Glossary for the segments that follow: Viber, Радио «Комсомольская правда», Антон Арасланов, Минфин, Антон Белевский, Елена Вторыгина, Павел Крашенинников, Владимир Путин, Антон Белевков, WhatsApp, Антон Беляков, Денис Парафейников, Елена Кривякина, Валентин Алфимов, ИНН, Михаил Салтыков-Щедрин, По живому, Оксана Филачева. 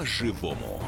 По живому.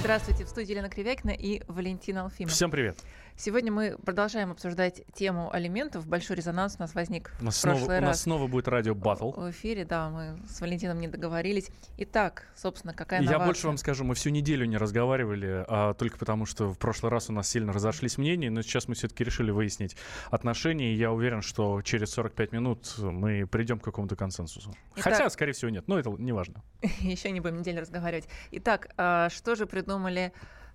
Здравствуйте, в студии Елена Кривякина и Валентин Алфимов. Всем привет. Сегодня мы продолжаем обсуждать тему алиментов. Большой резонанс у нас возник в прошлый раз. У нас снова будет радио-баттл. В эфире, да, мы с Валентином не договорились. Итак, собственно, какая новость? Я больше вам скажу, мы всю неделю не разговаривали, только потому, что в прошлый раз у нас сильно разошлись мнения, но сейчас мы все-таки решили выяснить отношения, и я уверен, что через 45 минут мы придем к какому-то консенсусу. Итак, хотя, скорее всего, нет, но это не важно. Еще не будем неделю разговаривать. Итак, что же придумали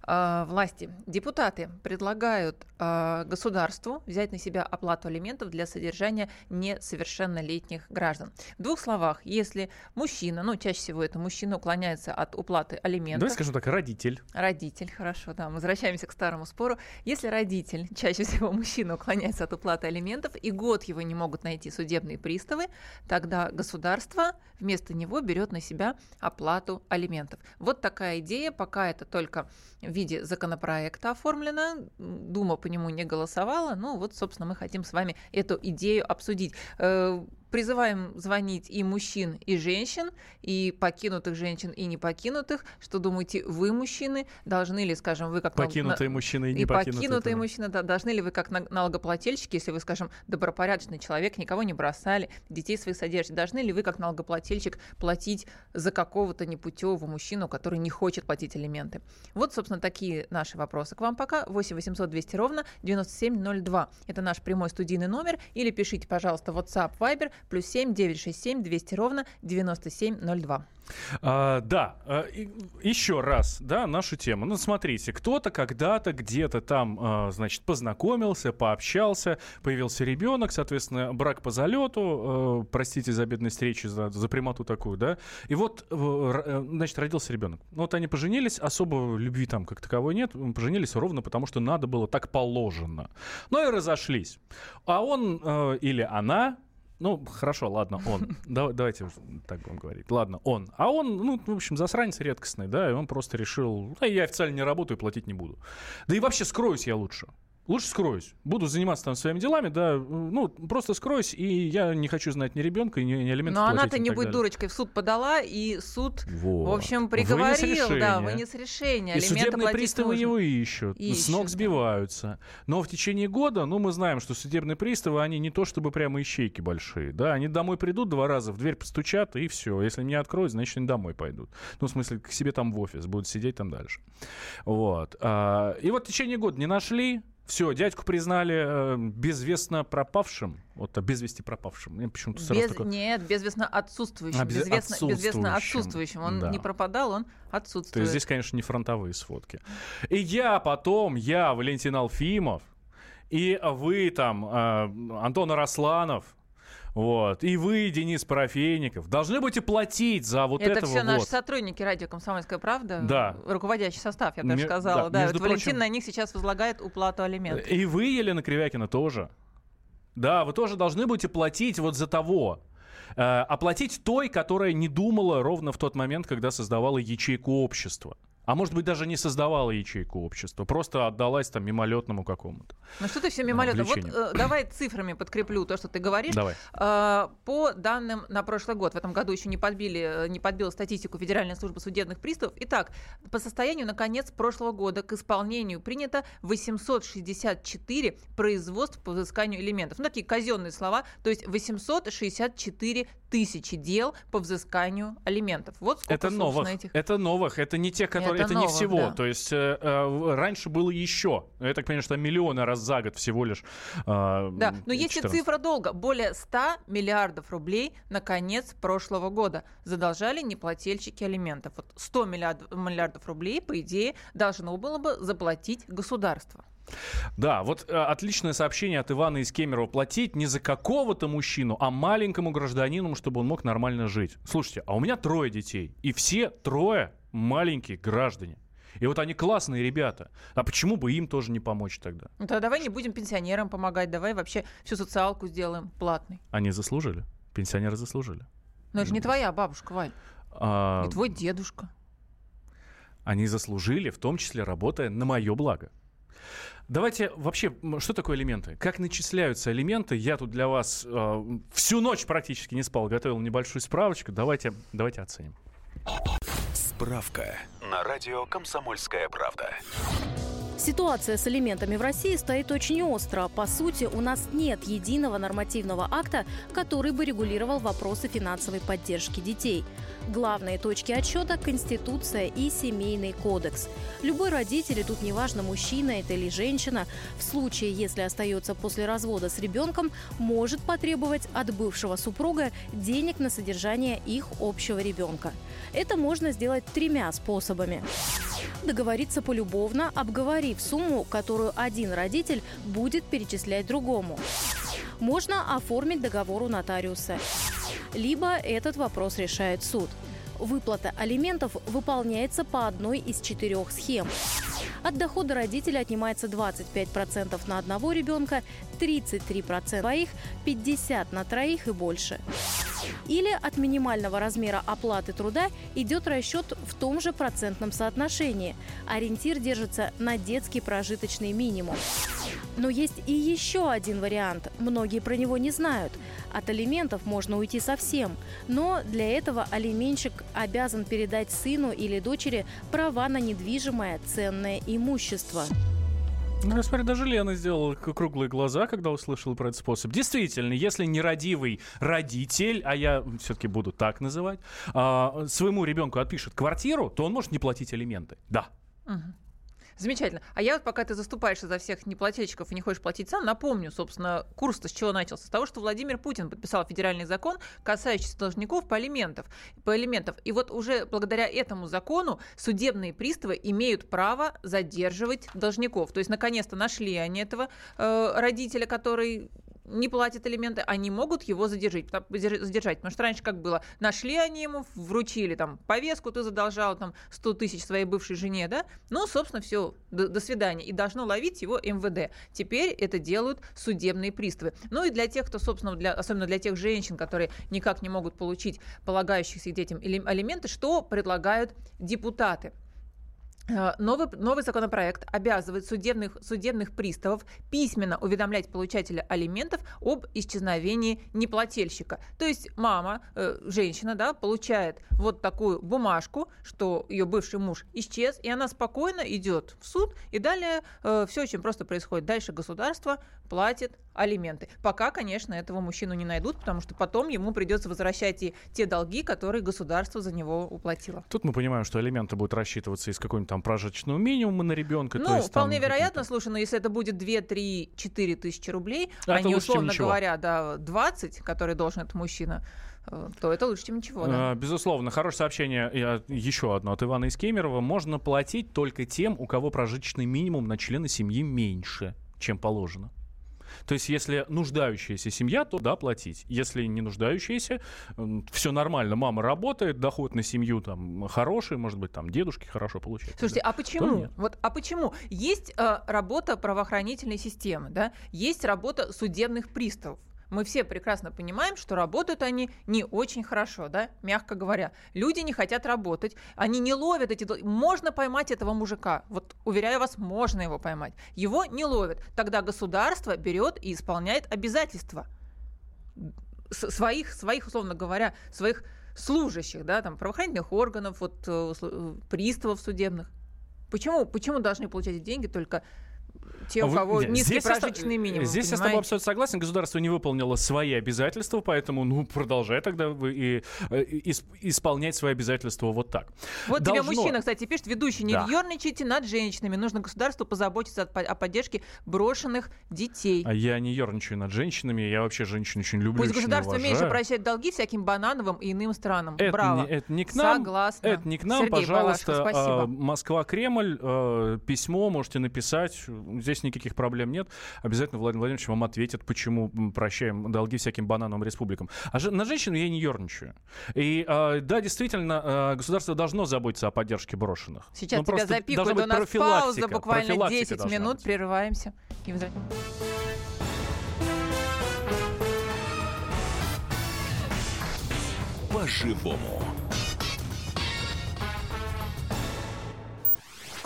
власти? Депутаты предлагают государству взять на себя оплату алиментов для содержания несовершеннолетних граждан. В двух словах, если мужчина, чаще всего это мужчина, уклоняется от уплаты алиментов. Давай скажем так, родитель. Родитель, хорошо, да, мы возвращаемся к старому спору. Если родитель, чаще всего мужчина, уклоняется от уплаты алиментов, и год его не могут найти судебные приставы, тогда государство вместо него берет на себя оплату алиментов. Вот такая идея, пока это только в виде законопроекта оформлено, Дума по нему не голосовала, собственно, мы хотим с вами эту идею обсудить. Призываем звонить и мужчин, и женщин, и покинутых женщин, и не покинутых. Что думаете, вы, мужчины, должны ли, скажем, вы как покинутые мужчины и не покинутые мужчины, да, должны ли вы как налогоплательщики, если вы, скажем, добропорядочный человек, никого не бросали, детей своих содержите, должны ли вы как налогоплательщик платить за какого-то непутевого мужчину, который не хочет платить алименты? Вот, собственно, такие наши вопросы к вам пока. 8 800 200 ровно 9702. Это наш прямой студийный номер. Или пишите, пожалуйста, WhatsApp, Viber. +7 967 200 ровно 9702. Еще раз, да, нашу тему. Смотрите, кто-то когда-то где-то там, познакомился, пообщался, появился ребенок, соответственно, брак по залету, простите за бедность речи, за прямоту такую, да, и вот, родился ребенок. Вот они поженились, особо любви там как таковой нет, поженились ровно потому, что надо было, так положено. И разошлись. А он или она... хорошо, ладно, он. Давайте так будем говорить. Ладно, он. А он, засранец редкостный, да, и он просто решил, я официально не работаю, платить не буду. Да и вообще скроюсь я лучше. Лучше скроюсь. Буду заниматься там своими делами, да, просто скроюсь, и я не хочу знать ни ребенка, ни алиментов. Но она-то не будет дурочкой. В суд подала, и суд, в общем, приговорил, вынес решение. И судебные приставы его ищут, с ног сбиваются. Но в течение года, мы знаем, что судебные приставы, они не то чтобы прямо ищейки большие, да, они домой придут 2 раза, в дверь постучат, и все. Если меня откроют, значит, они домой пойдут. К себе там в офис, будут сидеть там дальше. И в течение года не нашли. Все, дядьку признали безвестно пропавшим. Без вести пропавшим. Я почему-то сразу такой... Нет, безвестно отсутствующим. Безвестно отсутствующим. Он не пропадал, он отсутствует. То есть здесь, конечно, не фронтовые сфотки. И я, Валентин Алфимов, и вы там, Антон Арасланов, и вы, Денис Парафейников, должны будете платить за это. Это все наши сотрудники радио «Комсомольская правда», да. Руководящий состав, я даже сказала. Да. Валентин на них сейчас возлагает уплату алиментов. И вы, Елена Кривякина, тоже. Да, вы тоже должны будете платить за того. Оплатить той, которая не думала ровно в тот момент, когда создавала ячейку общества. А может быть, даже не создавала ячейку общества, просто отдалась там мимолетному какому-то. Что ты все мимолетно? Давай цифрами подкреплю то, что ты говоришь. Давай. По данным на прошлый год, в этом году еще не подбила статистику Федеральная служба судебных приставов. Итак, по состоянию на конец прошлого года к исполнению принято 864 производств по взысканию алиментов. Такие казенные слова, то есть 864 тысячи дел по взысканию алиментов. Вот сколько, это новых, этих. Это новых, это не те, которые... Это новых, не всего. Да. То есть раньше было еще. Я так понимаю, что миллионы раз за год всего лишь. Да, но если цифра долго. Более 100 миллиардов рублей на конец прошлого года задолжали неплательщики алиментов. 100 миллиардов рублей, по идее, должно было бы заплатить государство. Да, отличное сообщение от Ивана из Кемерово. Платить не за какого-то мужчину, а маленькому гражданину, чтобы он мог нормально жить. Слушайте, а у меня 3 детей, и все 3 маленькие граждане. И они классные ребята. А почему бы им тоже не помочь тогда? Давай не будем пенсионерам помогать, давай вообще всю социалку сделаем платной. Они заслужили? Пенсионеры заслужили. Но это же не твоя бабушка, Валь. Не твой дедушка. Они заслужили, в том числе работая на мое благо. Давайте вообще, что такое элементы? Как начисляются элементы? Я тут для вас всю ночь практически не спал, готовил небольшую справочку. Давайте оценим. Справка на радио «Комсомольская правда». Ситуация с элементами в России стоит очень остро. По сути, у нас нет единого нормативного акта, который бы регулировал вопросы финансовой поддержки детей. Главные точки отсчета – Конституция и Семейный кодекс. Любой родитель, и тут неважно, мужчина это или женщина, в случае, если остается после развода с ребенком, может потребовать от бывшего супруга денег на содержание их общего ребенка. Это можно сделать 3 способами. Договориться полюбовно, обговорив сумму, которую один родитель будет перечислять другому. Можно оформить договор у нотариуса. Либо этот вопрос решает суд. Выплата алиментов выполняется по одной из 4 схем. От дохода родителя отнимается 25% на одного ребенка, 33% на двоих, 50% на троих и больше. Или от минимального размера оплаты труда идет расчет в том же процентном соотношении. Ориентир держится на детский прожиточный минимум. Но есть и еще один вариант. Многие про него не знают. От алиментов можно уйти совсем. Но для этого алименщик обязан передать сыну или дочери права на недвижимое ценное имущество. Ну, смотри, даже Лена сделала круглые глаза, когда услышала про этот способ. Действительно, если нерадивый родитель, а я все-таки буду так называть, своему ребенку отпишет квартиру, то он может не платить алименты. Да. Угу. Замечательно. А я вот, пока ты заступаешься за всех неплательщиков и не хочешь платить сам, напомню, собственно, курс-то с чего начался? С того, что Владимир Путин подписал федеральный закон, касающийся должников по алиментам. И вот уже благодаря этому закону судебные приставы имеют право задерживать должников. То есть, наконец-то нашли они этого родителя, который не платит алименты, они могут его задержать. Потому что раньше как было? Нашли они ему, вручили там повестку, ты задолжал там 100 тысяч своей бывшей жене, да? Ну, собственно, все, до свидания. И должно ловить его МВД. Теперь это делают судебные приставы. Ну и для тех, кто, собственно, особенно для тех женщин, которые никак не могут получить полагающихся детям алименты, что предлагают депутаты. Новый законопроект обязывает судебных приставов письменно уведомлять получателя алиментов об исчезновении неплательщика. То есть мама, женщина, да, получает вот такую бумажку, что ее бывший муж исчез, и она спокойно идет в суд, и далее все очень просто происходит. Дальше государство платит алименты. Пока, конечно, этого мужчину не найдут, потому что потом ему придется возвращать и те долги, которые государство за него уплатило. Тут мы понимаем, что алименты будут рассчитываться из какой-нибудь там прожиточного минимума на ребенка. Ну, то есть, вполне вероятно, слушай, но если это будет 2, 3, 4 тысячи рублей, а не, условно говоря, да, 20, которые должен этот мужчина, то это лучше, чем ничего. Да? Безусловно. Хорошее сообщение еще одно от Ивана из Кемерово. Можно платить только тем, у кого прожиточный минимум на члена семьи меньше, чем положено. То есть, если нуждающаяся семья, то да, платить. Если не нуждающаяся, все нормально. Мама работает, доход на семью там хороший, может быть, там дедушки хорошо получают. Слушайте, да? А почему? Вот, а почему? Есть работа правоохранительной системы, да? Есть работа судебных приставов. Мы все прекрасно понимаем, что работают они не очень хорошо, да, мягко говоря. Люди не хотят работать, они не ловят эти... Можно поймать этого мужика, вот уверяю вас, можно его поймать. Его не ловят. Тогда государство берет и исполняет обязательства своих, условно говоря, своих служащих, да, там, правоохранительных органов, вот, приставов судебных. Почему должны получать деньги только... Те, у кого низкий прожиточный минимум. Здесь я с тобой абсолютно согласен. Государство не выполнило свои обязательства, поэтому продолжай тогда исполнять свои обязательства вот так. Вот тебе мужчина, кстати, пишет, ведущий, не ерничайте над женщинами. Нужно государству позаботиться о поддержке брошенных детей. А я не ерничаю над женщинами, я вообще женщин очень люблю. Пусть государство меньше прощает долги всяким банановым и иным странам. Браво. Это не к нам. Согласна. Это не к нам, Сергей, пожалуйста. Москва-Кремль, письмо можете написать. Здесь никаких проблем нет. Обязательно Владимир Владимирович вам ответит, почему прощаем долги всяким банановым республикам. А на женщину я не ерничаю. И да, действительно, государство должно заботиться о поддержке брошенных. Сейчас тебя запикают, у нас пауза буквально 10 минут. Быть. Прерываемся. И по-живому.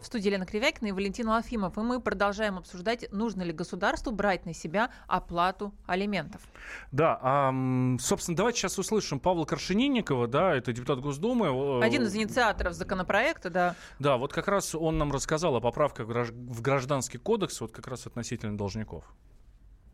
В студии Елена Кривякина и Валентин Алфимов. И мы продолжаем обсуждать, нужно ли государству брать на себя оплату алиментов. Да, собственно, давайте сейчас услышим Павла Крашенинникова, да, это депутат Госдумы. Один из инициаторов законопроекта, да. Да, вот как раз он нам рассказал о поправках в Гражданский кодекс, вот как раз относительно должников.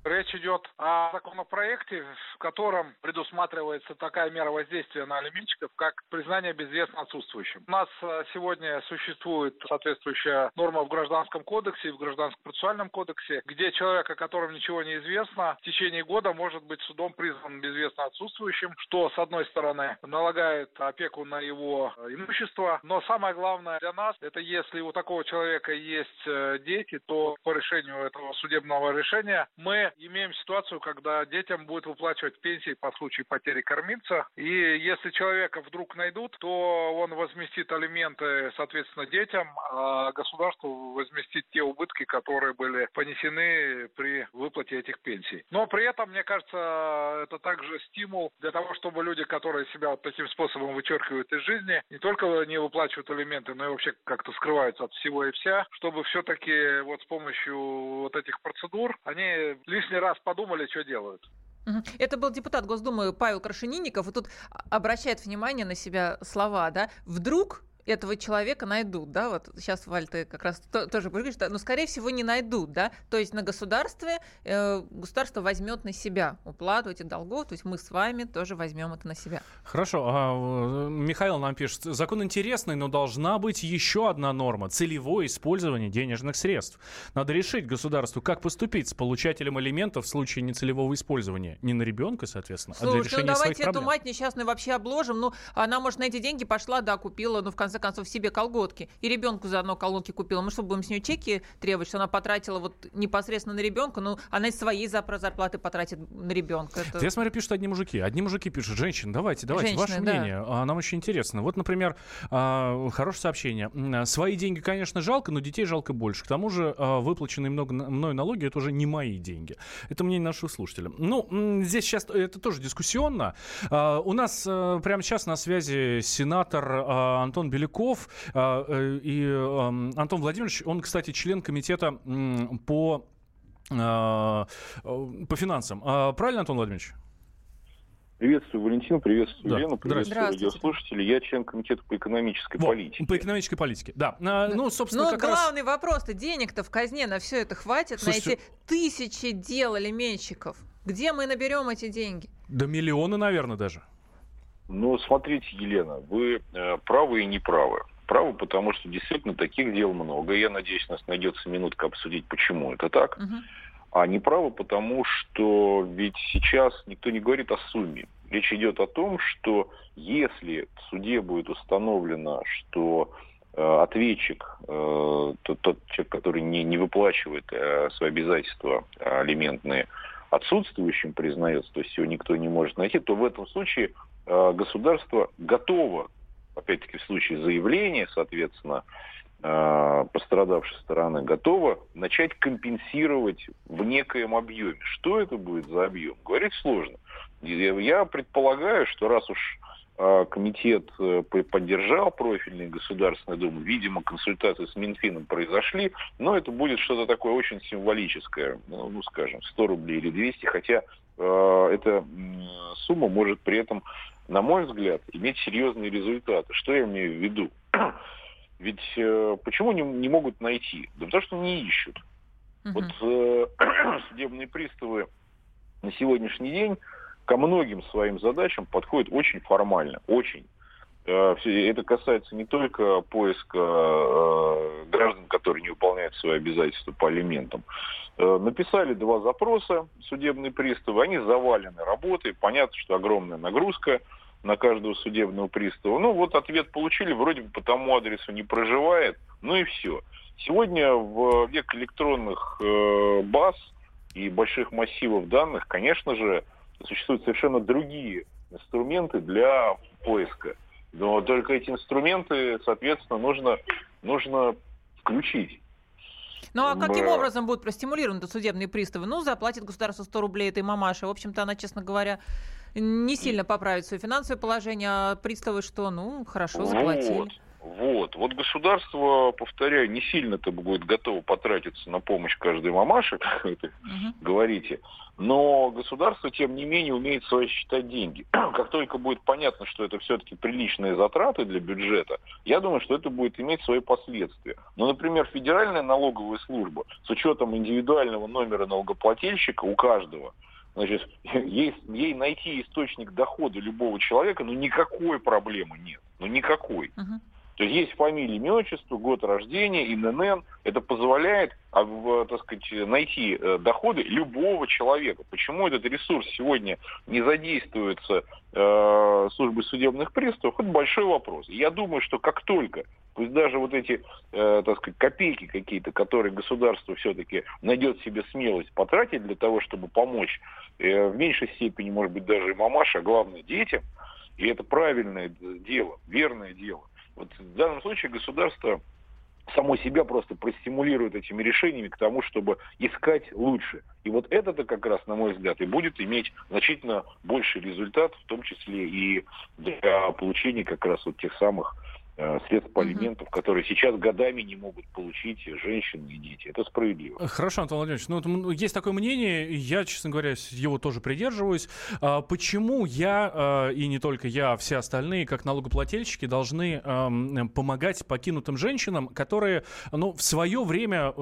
Речь идет о законопроекте, в котором предусматривается такая мера воздействия на алиментщиков, как признание безвестно отсутствующим. У нас сегодня существует соответствующая норма в Гражданском кодексе и в Гражданском процессуальном кодексе, где человек, о котором ничего не известно, в течение года может быть судом признан безвестно отсутствующим, что, с одной стороны, налагает опеку на его имущество, но самое главное для нас, это если у такого человека есть дети, то по решению этого судебного решения мы имеем ситуацию, когда детям будет выплачивать пенсии по случаю потери кормильца. И если человека вдруг найдут, то он возместит алименты, соответственно, детям, а государству возместит те убытки, которые были понесены при выплате этих пенсий. Но при этом, мне кажется, это также стимул для того, чтобы люди, которые себя вот таким способом вычеркивают из жизни, не только не выплачивают алименты, но и вообще как-то скрываются от всего и вся, чтобы все-таки вот с помощью вот этих процедур они лишний раз подумали, что делают. Это был депутат Госдумы Павел Крашенинников. И тут обращает внимание на себя слова, да? Вдруг этого человека найдут, да? Вот сейчас, Валь, ты как раз тоже говоришь, да? Но, скорее всего, не найдут, да? То есть на государстве, государство возьмет на себя уплату этих долгов, то есть мы с вами тоже возьмем это на себя. Хорошо. Михаил нам пишет. Закон интересный, но должна быть еще одна норма. Целевое использование денежных средств. Надо решить государству, как поступить с получателем алиментов в случае нецелевого использования. Не на ребенка, соответственно, а для решения своих проблем. Слушай, давайте эту мать несчастную вообще обложим. Ну, она, может, на эти деньги пошла, да, купила, но в конце концов себе колготки. И ребенку заодно колготки купила. Мы что, будем с нее чеки требовать, что она потратила вот непосредственно на ребенка, но она из своей зарплаты потратит на ребенка. Это... Я смотрю, пишут одни мужики. Одни мужики пишут: женщин, давайте, женщины, ваше мнение. Да. Нам очень интересно. Вот, например, хорошее сообщение. Свои деньги, конечно, жалко, но детей жалко больше. К тому же выплаченные мною налоги — это уже не мои деньги. Это мнение наших слушателей. Ну, здесь сейчас это тоже дискуссионно. У нас прямо сейчас на связи сенатор Антон Белевков, и Антон Владимирович, он, кстати, член комитета по финансам. Правильно, Антон Владимирович? Приветствую, Валентин, приветствую, да. Елену, приветствую радиослушателей. Я член комитета по экономической политике. По экономической политике, да. Ну, собственно, как раз... главный вопрос-то, денег-то в казне на все это хватит, слушайте, на эти тысячи дел алименщиков. Где мы наберем эти деньги? Да миллионы, наверное, даже. Но смотрите, Елена, вы правы и неправы. Правы, потому что действительно таких дел много. И я надеюсь, у нас найдется минутка обсудить, почему это так. Угу. А неправы, потому что ведь сейчас никто не говорит о сумме. Речь идет о том, что если в суде будет установлено, что ответчик, тот человек, который не выплачивает свои обязательства алиментные, отсутствующим признается, то есть его никто не может найти, то в этом случае государство готово, опять-таки в случае заявления, соответственно, пострадавшей стороны, готово начать компенсировать в некоем объеме. Что это будет за объем? Говорить сложно. Я предполагаю, что раз уж комитет поддержал профильные Государственные Думы, видимо, консультации с Минфином произошли, но это будет что-то такое очень символическое, ну, скажем, 100 рублей или 200, хотя эта сумма может при этом, на мой взгляд, иметь серьезные результаты. Что я имею в виду? Ведь почему не могут найти? Да потому что не ищут. Угу. Вот судебные приставы на сегодняшний день ко многим своим задачам подходит очень формально, очень. Это касается не только поиска граждан, которые не выполняют свои обязательства по алиментам. Написали 2 запроса судебные приставы, они завалены работой, понятно, что огромная нагрузка. на каждого судебного пристава. Ну, вот ответ получили, вроде бы по тому адресу не проживает, ну и все. Сегодня в век электронных баз и больших массивов данных, конечно же, существуют совершенно другие инструменты для поиска. Но только эти инструменты, соответственно, нужно включить. Ну а каким образом будут простимулированы судебные приставы? Ну, заплатит государство 100 рублей этой мамаше. В общем-то, она, честно говоря, не сильно поправит свое финансовое положение, а приставы что? Ну, хорошо, заплатили. Вот государство, повторяю, не сильно-то будет готово потратиться на помощь каждой мамаше, как вы это говорите, но государство, тем не менее, умеет свои считать деньги. Как только будет понятно, что это все-таки приличные затраты для бюджета, я думаю, что это будет иметь свои последствия. Но, например, Федеральная налоговая служба с учетом индивидуального номера налогоплательщика у каждого, значит, ей найти источник дохода любого человека, ну никакой проблемы нет, ну никакой. То есть есть фамилия, имя, отчество, год рождения, ИНН. Это позволяет, так сказать, найти доходы любого человека. Почему этот ресурс сегодня не задействуется службой судебных приставов, это большой вопрос. Я думаю, что как только, пусть даже вот эти, так сказать, копейки какие-то, которые государство все-таки найдет себе смелость потратить для того, чтобы помочь в меньшей степени, может быть, даже и мамаше, а главное детям, и это правильное дело, верное дело. Вот в данном случае государство само себя просто простимулирует этими решениями к тому, чтобы искать лучше. И вот это-то как раз, на мой взгляд, и будет иметь значительно больший результат, в том числе и для получения как раз вот тех самых средств по алиментам, которые сейчас годами не могут получить женщины и дети. Это справедливо. Хорошо, Антон Владимирович. Ну, есть такое мнение, я, честно говоря, его тоже придерживаюсь. Почему я, и не только я, а все остальные, как налогоплательщики, должны помогать покинутым женщинам, которые, ну, в свое время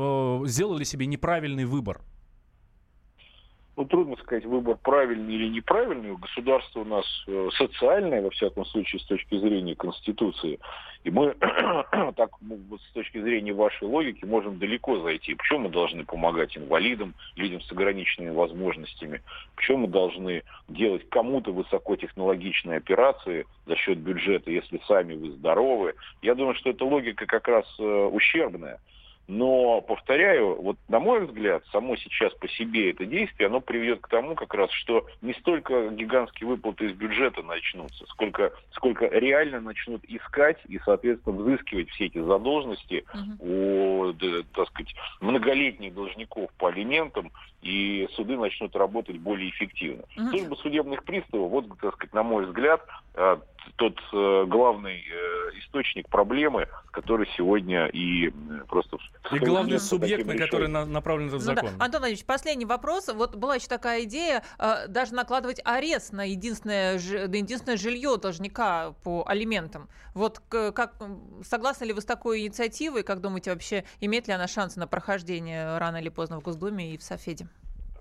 сделали себе неправильный выбор? Ну, трудно сказать, выбор правильный или неправильный. Государство у нас социальное, во всяком случае, с точки зрения Конституции. И мы, так, с точки зрения вашей логики, можем далеко зайти. Почему мы должны помогать инвалидам, людям с ограниченными возможностями? Почему мы должны делать кому-то высокотехнологичные операции за счет бюджета, если сами вы здоровы? Я думаю, что эта логика как раз ущербная. Но, повторяю, вот на мой взгляд, само сейчас по себе это действие, оно приведет к тому как раз, что не столько гигантские выплаты из бюджета начнутся, сколько реально начнут искать и, соответственно, взыскивать все эти задолженности у, так сказать, многолетних должников по алиментам, и суды начнут работать более эффективно. Служба судебных приставов, вот, так сказать, на мой взгляд, тот главный источник проблемы, который сегодня и просто... И главный субъект, на который направлен этот закон. Да. Антон Владимирович, последний вопрос. Вот была еще такая идея, даже накладывать арест на единственное жилье должника по алиментам. Вот как согласны ли вы с такой инициативой? Как думаете, вообще имеет ли она шансы на прохождение рано или поздно в Госдуме и в Софеде?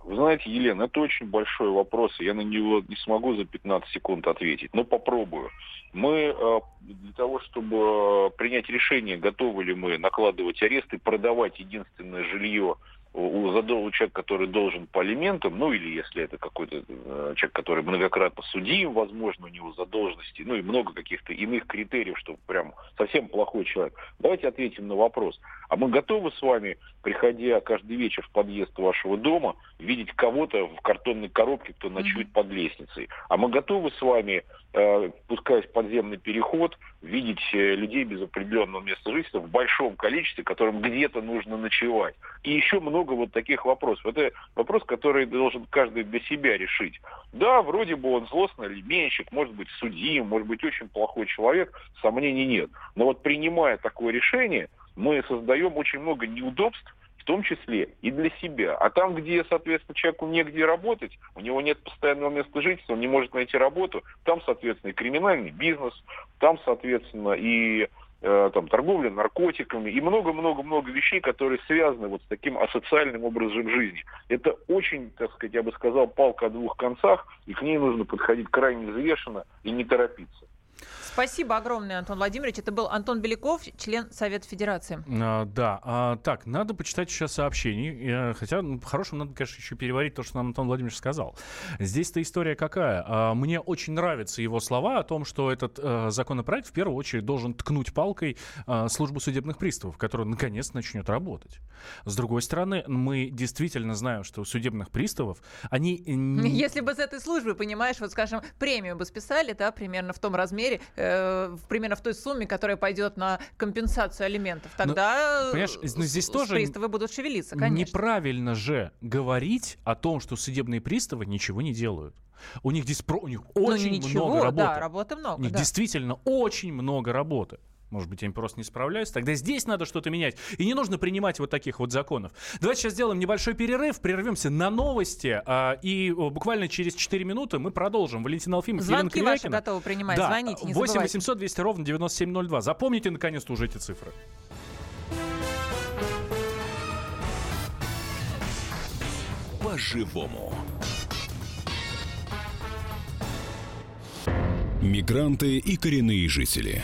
Вы знаете, Елена, это очень большой вопрос, и я на него не смогу за 15 секунд ответить, но попробую. Мы для того, чтобы принять решение, готовы ли мы накладывать арест и продавать единственное жилье у человека, который должен по алиментам, ну или если это какой-то человек, который многократно судим, возможно, у него задолженности, ну и много каких-то иных критериев, что прям совсем плохой человек. Давайте ответим на вопрос. А мы готовы с вами, приходя каждый вечер в подъезд вашего дома, видеть кого-то в картонной коробке, кто ночует под лестницей? А мы готовы с вами, пускаясь в подземный переход, видеть людей без определенного места жительства в большом количестве, которым где-то нужно ночевать? И еще много вот таких вопросов. Это вопрос, который должен каждый для себя решить. Да, вроде бы он злостный алименщик, может быть, судим, может быть, очень плохой человек, сомнений нет. Но вот принимая такое решение, мы создаем очень много неудобств, в том числе и для себя. А там, где, соответственно, человеку негде работать, у него нет постоянного места жительства, он не может найти работу, там, соответственно, и криминальный бизнес, там, соответственно, и... там, торговля наркотиками и много-много-много вещей, которые связаны вот с таким асоциальным образом жизни. Это очень, так сказать, я бы сказал, палка о двух концах, и к ней нужно подходить крайне взвешенно и не торопиться. Спасибо огромное, Антон Владимирович. Это был Антон Беляков, член Совета Федерации. Так, надо почитать сейчас сообщение. Хотя, по-хорошему, надо, конечно, еще переварить то, что нам Антон Владимирович сказал. Здесь-то история какая? Мне очень нравятся его слова о том, что этот законопроект в первую очередь должен ткнуть палкой службу судебных приставов, которая наконец начнет работать. С другой стороны, мы действительно знаем, что у судебных приставов они... Если бы с этой службы, понимаешь, вот, скажем, премию бы списали, да, примерно в том размере, примерно в той сумме, которая пойдет на компенсацию алиментов, тогда здесь тоже приставы будут шевелиться, конечно. Неправильно же говорить о том, что судебные приставы ничего не делают. У них, много работы. Да, работы много, у них действительно очень много работы. Может быть, я им просто не справляюсь. Тогда здесь надо что-то менять. И не нужно принимать вот таких вот законов. Давайте сейчас сделаем небольшой перерыв, прервемся на новости. И буквально через 4 минуты мы продолжим. Валентин Алфимов, Елена Кривякина. Звонки ваши готовы принимать. Да. Звоните, не забывайте. 8 800 200 ровно 9702. Запомните, наконец-то, уже эти цифры. По-живому. Мигранты и коренные жители.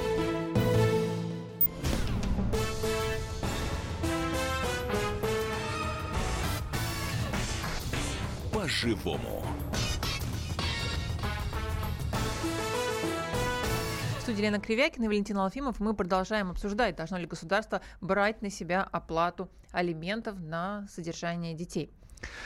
Живому. В студии Елена Кривякина и Валентин Алфимов. Мы продолжаем обсуждать, должно ли государство брать на себя оплату алиментов на содержание детей.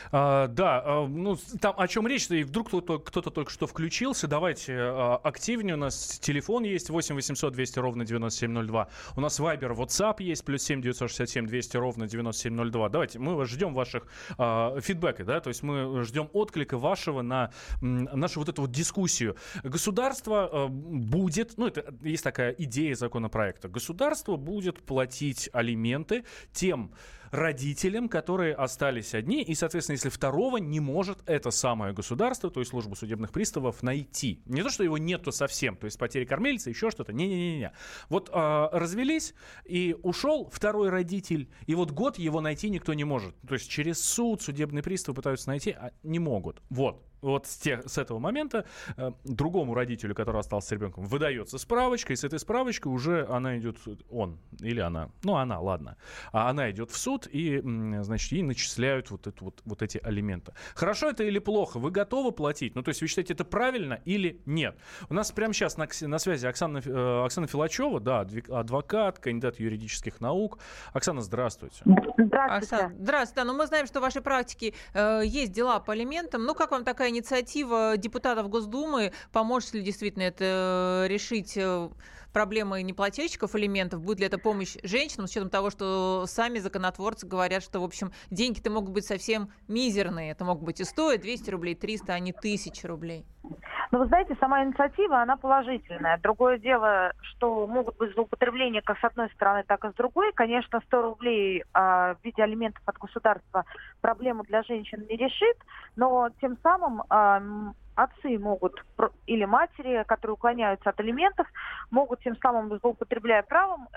Там о чем речь-то, и вдруг кто-то только что включился. Давайте активнее. У нас телефон есть 8 800 200 ровно 9702. У нас Viber, WhatsApp есть, плюс 7 967 200 ровно 9702. Давайте, мы ждем ваших фидбэка, да, то есть мы ждем отклика вашего на нашу вот эту вот дискуссию. Государство будет, это есть такая идея законопроекта, государство будет платить алименты тем родителям, которые остались одни, и, соответственно, если второго не может это самое государство, то есть службу судебных приставов, найти. Не то, что его нету совсем, то есть потери кормильца, еще что-то. Не-не-не-не. Вот развелись, и ушел второй родитель, и вот год его найти никто не может. То есть через суд судебные приставы пытаются найти, а не могут. Вот с этого момента другому родителю, который остался с ребенком, выдается справочка, и с этой справочкой уже она идет, он или она, ладно, а она идет в суд, и, значит, ей начисляют вот эти алименты. Хорошо это или плохо? Вы готовы платить? То есть вы считаете, это правильно или нет? У нас прямо сейчас на связи Оксана Филачева, да, адвокат, кандидат юридических наук. Оксана, здравствуйте. Здравствуйте. Оксана, здравствуйте. Мы знаем, что в вашей практике есть дела по алиментам. Как вам такая инициатива депутатов Госдумы, поможет ли действительно это решить проблемы неплательщиков алиментов? Будет ли это помощь женщинам, с учетом того, что сами законотворцы говорят, что, в общем, деньги-то могут быть совсем мизерные. Это могут быть и 100, и 200 рублей, 300, а не 1000 рублей. Вы знаете, сама инициатива, она положительная. Другое дело, что могут быть злоупотребления как с одной стороны, так и с другой. Конечно, 100 рублей в виде алиментов от государства проблему для женщин не решит, но тем самым отцы могут, или матери, которые уклоняются от алиментов, могут тем самым, злоупотребляя правом,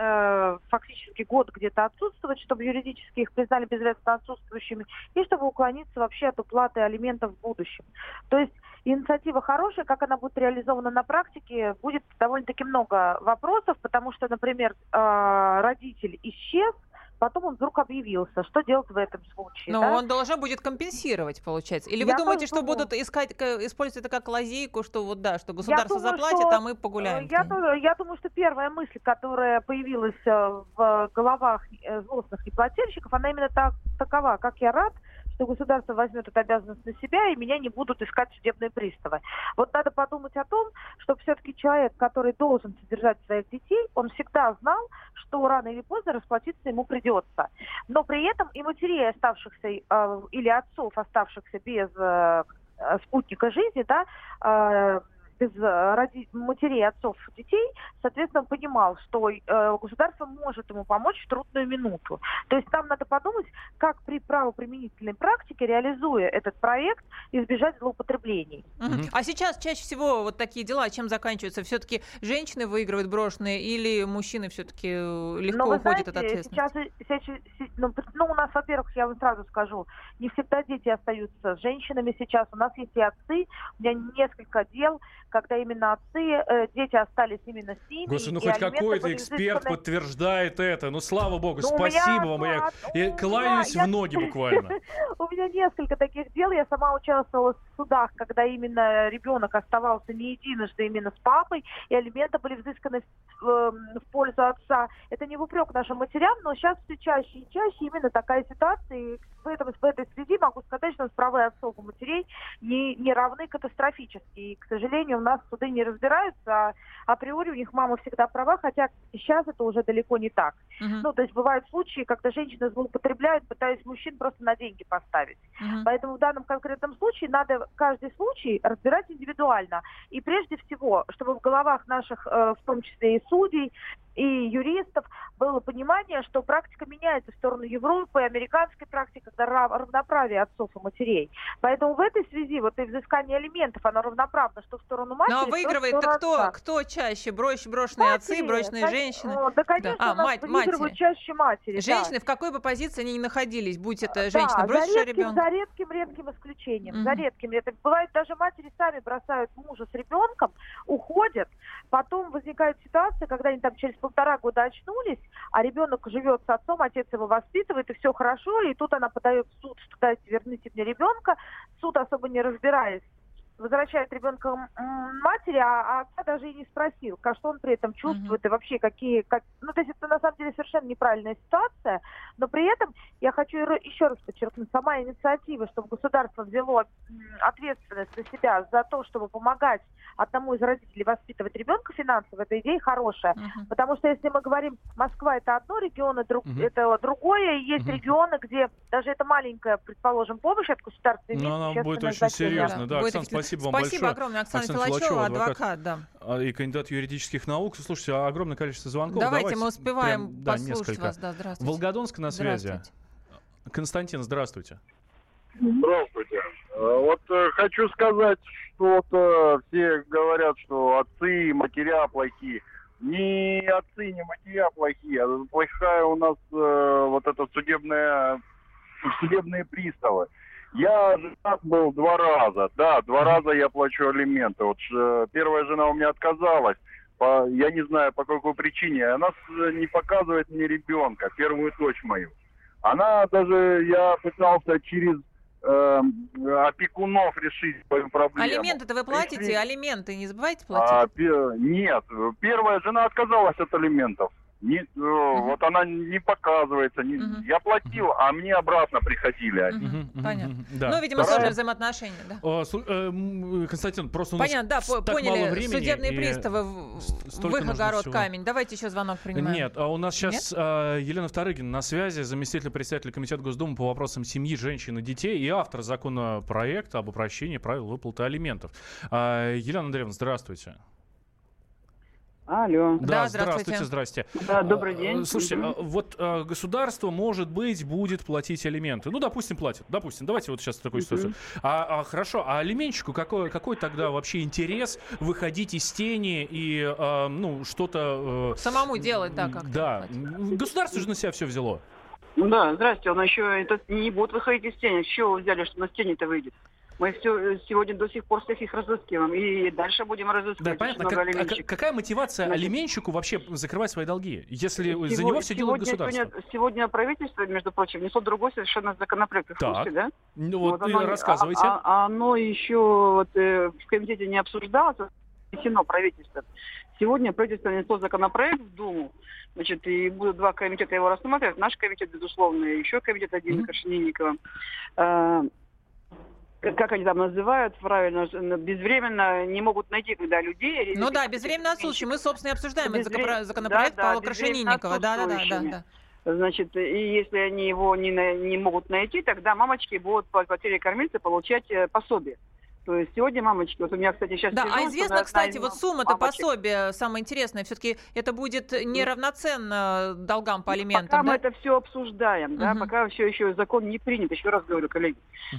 фактически год где-то отсутствовать, чтобы юридически их признали безвестно отсутствующими, и чтобы уклониться вообще от уплаты алиментов в будущем. То есть инициатива хорошая, как она будет реализована на практике, будет довольно-таки много вопросов, потому что, например, родитель исчез, потом он вдруг объявился. Что делать в этом случае? Он должен будет компенсировать, получается. Или вы думаете, что будут использовать это как лазейку, что что государство заплатит, а мы погуляем? Я думаю, что первая мысль, которая появилась в головах злостных неплательщиков, она именно такова. Как я рад, что государство возьмет эту обязанность на себя, и меня не будут искать судебные приставы. Надо подумать о том, что все-таки человек, который должен содержать своих детей, он всегда знал, что рано или поздно расплатиться ему придется. Но при этом и матерей, оставшихся, или отцов, оставшихся без спутника жизни, без матерей, отцов, детей, соответственно, он понимал, что государство может ему помочь в трудную минуту. То есть там надо подумать, как при правоприменительной практике, реализуя этот проект, избежать злоупотреблений. Mm-hmm. А сейчас чаще всего вот такие дела, чем заканчиваются? Все-таки женщины выигрывают брошенные или мужчины все-таки легко уходят от ответственности? Сейчас, у нас, во-первых, я вам сразу скажу, не всегда дети остаются с женщинами сейчас. У нас есть и отцы, у меня несколько дел, когда именно отцы, дети остались именно с ними. Господи, ну хоть какой-то эксперт подтверждает это. Ну, слава богу, спасибо вам. Я кланяюсь в ноги буквально. У меня несколько таких дел. Я сама участвовала в судах, когда именно ребенок оставался не единожды именно с папой, и алименты были взысканы в пользу отца. Это не в упрек нашим матерям, но сейчас все чаще и чаще именно такая ситуация. И в этой связи могу сказать, что правы отцов и матерей не равны катастрофически. И, к сожалению, у нас суды не разбираются, а априори у них мама всегда права, хотя сейчас это уже далеко не так. Uh-huh. Ну, то есть бывают случаи, когда женщины злоупотребляют, пытаясь мужчин просто на деньги поставить. Uh-huh. Поэтому в данном конкретном случае надо каждый случай разбирать индивидуально. И прежде всего, чтобы в головах наших, в том числе и судей, и юристов, было понимание, что практика меняется в сторону Европы, американской практики, когда равноправие отцов и матерей. Поэтому в этой связи вот и взыскание алиментов, оно равноправно, что в сторону матери. Ну а выигрывает-то кто чаще? Брошенные отцы, брошенные женщины? Да, конечно, да. Выигрывают чаще матери. Женщины, да. В какой бы позиции они ни находились, будь это женщина, брошенная ребенка? За редким-редким исключением. Mm-hmm. За редким. Это бывает, даже матери сами бросают мужа с ребенком, уходят, потом возникает ситуация, когда они там через полтора года очнулись, а ребенок живет с отцом, отец его воспитывает, и все хорошо, и тут она подает в суд, что дайте, верните мне ребенка, суд, особо не разбираясь, возвращает ребенка матери, а отца даже и не спросил, что он при этом чувствует, и вообще какие... Ну, то есть это на самом деле совершенно неправильная ситуация, но при этом я хочу еще раз подчеркнуть, сама инициатива, чтобы государство взяло ответственность на себя за то, чтобы помогать одному из родителей воспитывать ребенка финансово, эта идея хорошая, потому что если мы говорим, Москва это одно, регионы это другое, и есть регионы, где даже это маленькая, предположим, помощь от государства имеет существенное значение. Но она будет очень серьезно, да, Оксана, спасибо вам большое. Спасибо огромное. Оксана Филачева, адвокат, да. И кандидат юридических наук. Слушайте, огромное количество звонков. Давайте мы успеваем послушать вас. Да, здравствуйте. Волгодонск на связи. Константин, здравствуйте. Здравствуйте. Вот хочу сказать, что все говорят, что отцы и матеря плохие. Ни отцы, ни матеря плохие. Плохая у нас вот эта судебные приставы. Я женат был 2 раза, да, 2 раза я плачу алименты. Вот первая жена у меня отказалась, я не знаю по какой причине, она не показывает мне ребенка, первую дочь мою. Она даже, я пытался через опекунов решить свою проблему. Алименты-то вы платите, алименты не забывайте платить? Нет, первая жена отказалась от алиментов. Вот она не показывается. Я платил, а мне обратно приходили. Понятно. Да. Ну, видимо, сложные взаимоотношения. Да. Константин, просто у нас мало времени. Судебные приставы в их огород камень. Давайте еще звонок принимаем. Нет, а у нас сейчас Елена Вторыгина на связи, заместитель председателя Комитета Госдумы по вопросам семьи, женщин и детей и автор законопроекта об упрощении правил выплаты алиментов. Елена Андреевна, здравствуйте. Алло. Да, здравствуйте. Да, добрый день. Слушайте, вот государство, может быть, будет платить алименты. Ну, допустим, платит. Давайте вот сейчас такую ситуацию. Хорошо, а алименщику какой тогда вообще интерес выходить из тени и, что-то... Самому делать, да, как-то. Да. Государство же на себя все взяло. Ну да, здрасте. Он еще не будет выходить из тени. С чего вы взяли, что на тени-то выйдет? Мы все сегодня до сих пор всех их разыскиваем. И дальше будем разыскивать. Да, понятно. Какая мотивация алименщику вообще закрывать свои долги, если за него все делает государство? Сегодня правительство, между прочим, внесло другой совершенно законопроект. Так, да? Оно, рассказывайте. Оно еще в комитете не обсуждалось, внесено правительство. Сегодня правительство внесло законопроект в Думу, значит, и будут 2 комитета его рассматривать. Наш комитет, безусловно, и еще комитет один, Крашенинникова. Как они там называют правильно, безвременно не могут найти, когда людей... Ну да, безвременно отсутствие. Мы, собственно, и обсуждаем законопроект Павла Крашенинникова. Да. Значит, и если они его не могут найти, тогда мамочки будут по потере кормильца получать пособие. То есть сегодня мамочки, вот у меня, кстати, сейчас... Да, сезон, а известно, кстати, вот сумма-то мамочек. Пособия, самое интересное, все-таки это будет неравноценно долгам по алиментам, пока да? Мы это все обсуждаем, да, пока еще закон не принят, еще раз говорю, коллеги.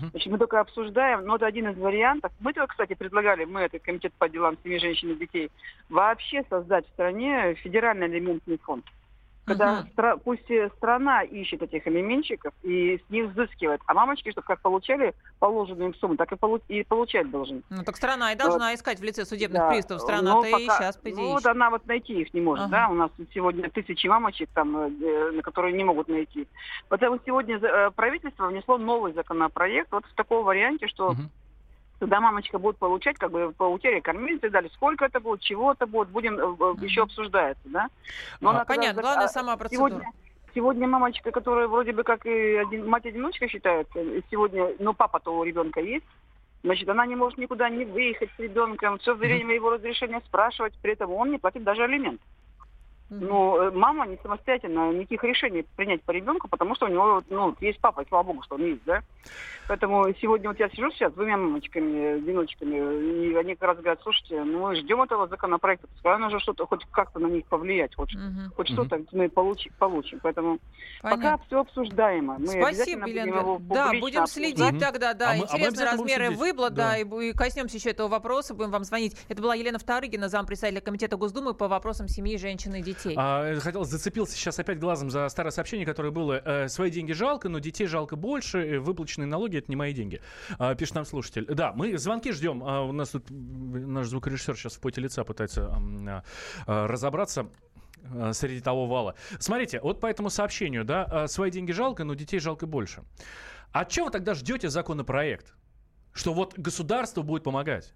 Значит, мы только обсуждаем, но это один из вариантов. Мы только, кстати, предлагали, мы, это комитет по делам семьи, женщин и детей, вообще создать в стране федеральный алиментный фонд. Когда пусть страна ищет этих алиментщиков и с них взыскивает. А мамочки, чтобы как получали положенную им сумму, так и получать должны. Ну так страна и должна искать в лице судебных приставов. Страна-то и сейчас поди ищет. Вот она вот найти их не может. Да? У нас сегодня тысячи мамочек, там, на которые не могут найти. Поэтому сегодня правительство внесло новый законопроект вот в таком варианте, что... Тогда мамочка будет получать, как бы, по утере кормили и так далее. Сколько это будет, чего это будет, будем еще обсуждается, да? Но понятно, главное, сама процедура. Сегодня мамочка, которая вроде бы как и мать-одиночка считается, сегодня, но папа-то у ребенка есть, значит, она не может никуда не выехать с ребенком, все время его разрешения спрашивать, при этом он не платит даже алимент. Но мама не самостоятельно никаких решений принять по ребенку, потому что у него есть папа, и слава богу, что он есть, да. Поэтому сегодня вот я сижу сейчас с двумя мамочками, одиночками, и они как раз говорят, слушайте, мы ждем этого законопроекта, пускай он уже что-то, хоть как-то на них повлиять, хоть что-то мы получим. Поэтому пока все обсуждаемо. Мы спасибо, Елена. Да, будем следить тогда, да, интересные размеры выплат, да, и коснемся еще этого вопроса, будем вам звонить. Это была Елена Вторыгина, зампредседателя Комитета Госдумы по вопросам семьи, женщин и детей. Зацепился сейчас опять глазом за старое сообщение, которое было. Свои деньги жалко, но детей жалко больше. Выплаченные налоги — это не мои деньги. Пишет нам слушатель. Да, мы звонки ждем. У нас тут наш звукорежиссер сейчас в поте лица пытается разобраться среди того вала. Смотрите, вот по этому сообщению, да, свои деньги жалко, но детей жалко больше. А чего вы тогда ждете законопроект? Что вот государство будет помогать?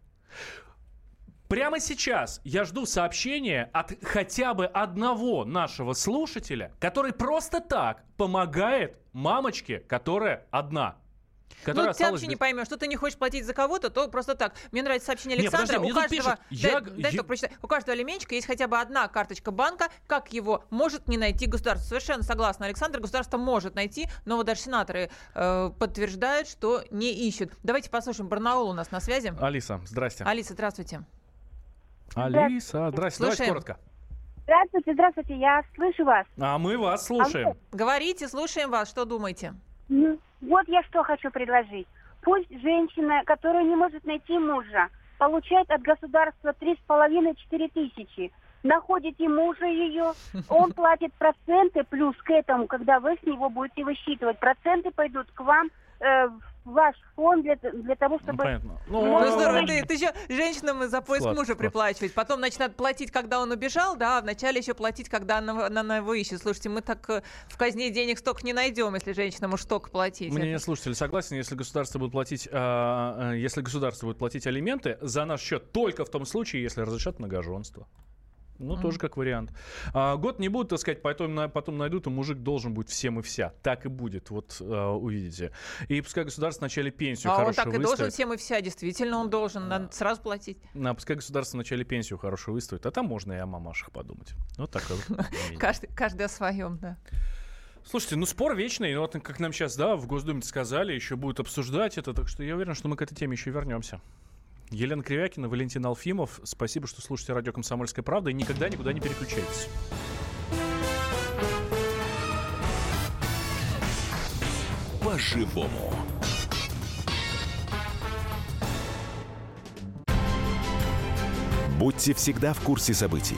Прямо сейчас я жду сообщения от хотя бы одного нашего слушателя, который просто так помогает мамочке, которая одна. Ну, ты вообще не поймешь, что ты не хочешь платить за кого-то, то просто так. Мне нравится сообщение Александра. Нет, подожди, у каждого алименщика есть хотя бы одна карточка банка, как его может не найти государство. Совершенно согласна, Александр, государство может найти, но вот даже сенаторы подтверждают, что не ищут. Давайте послушаем, Барнаул у нас на связи. Алиса, здрасте. Алиса, здравствуйте. Алиса, здрасте. Давайте коротко. Здравствуйте, я слышу вас. А мы вас слушаем. Говорите, слушаем вас, что думаете? Вот я что хочу предложить. Пусть женщина, которая не может найти мужа, получает от государства 3,5-4 тысячи. Находите мужа ее, он платит проценты, плюс к этому, когда вы с него будете высчитывать, проценты пойдут к вам в ваш фонд для того, чтобы... Понятно. Ну здорово, ты еще женщинам за поиск мужа приплачивать. Потом, значит, надо платить, когда он убежал, да, а вначале еще платить, когда она его ищет. Слушайте, мы так в казне денег столько не найдем, если женщинам уж столько платить. Мнение слушателей согласен, если государство будет платить, алименты за наш счет только в том случае, если разрешат многоженство. Тоже как вариант. Год не будут таскать, потом найдут, и мужик должен быть всем и вся. Так и будет, вот увидите. И пускай государство вначале пенсию хорошую выставит. А он так и должен всем и вся, действительно, он должен. Надо сразу платить. Пускай государство вначале пенсию хорошую выставит, а там можно и о мамашах подумать. Вот такое. Каждый о своем, да. Слушайте, спор вечный. Вот как нам сейчас, да, в Госдуме сказали, еще будут обсуждать это. Так что я уверен, что мы к этой теме еще вернемся. Елена Кривякина, Валентин Алфимов. Спасибо, что слушаете радио «Комсомольская правда». И никогда никуда не переключайтесь. По-живому. Будьте всегда в курсе событий.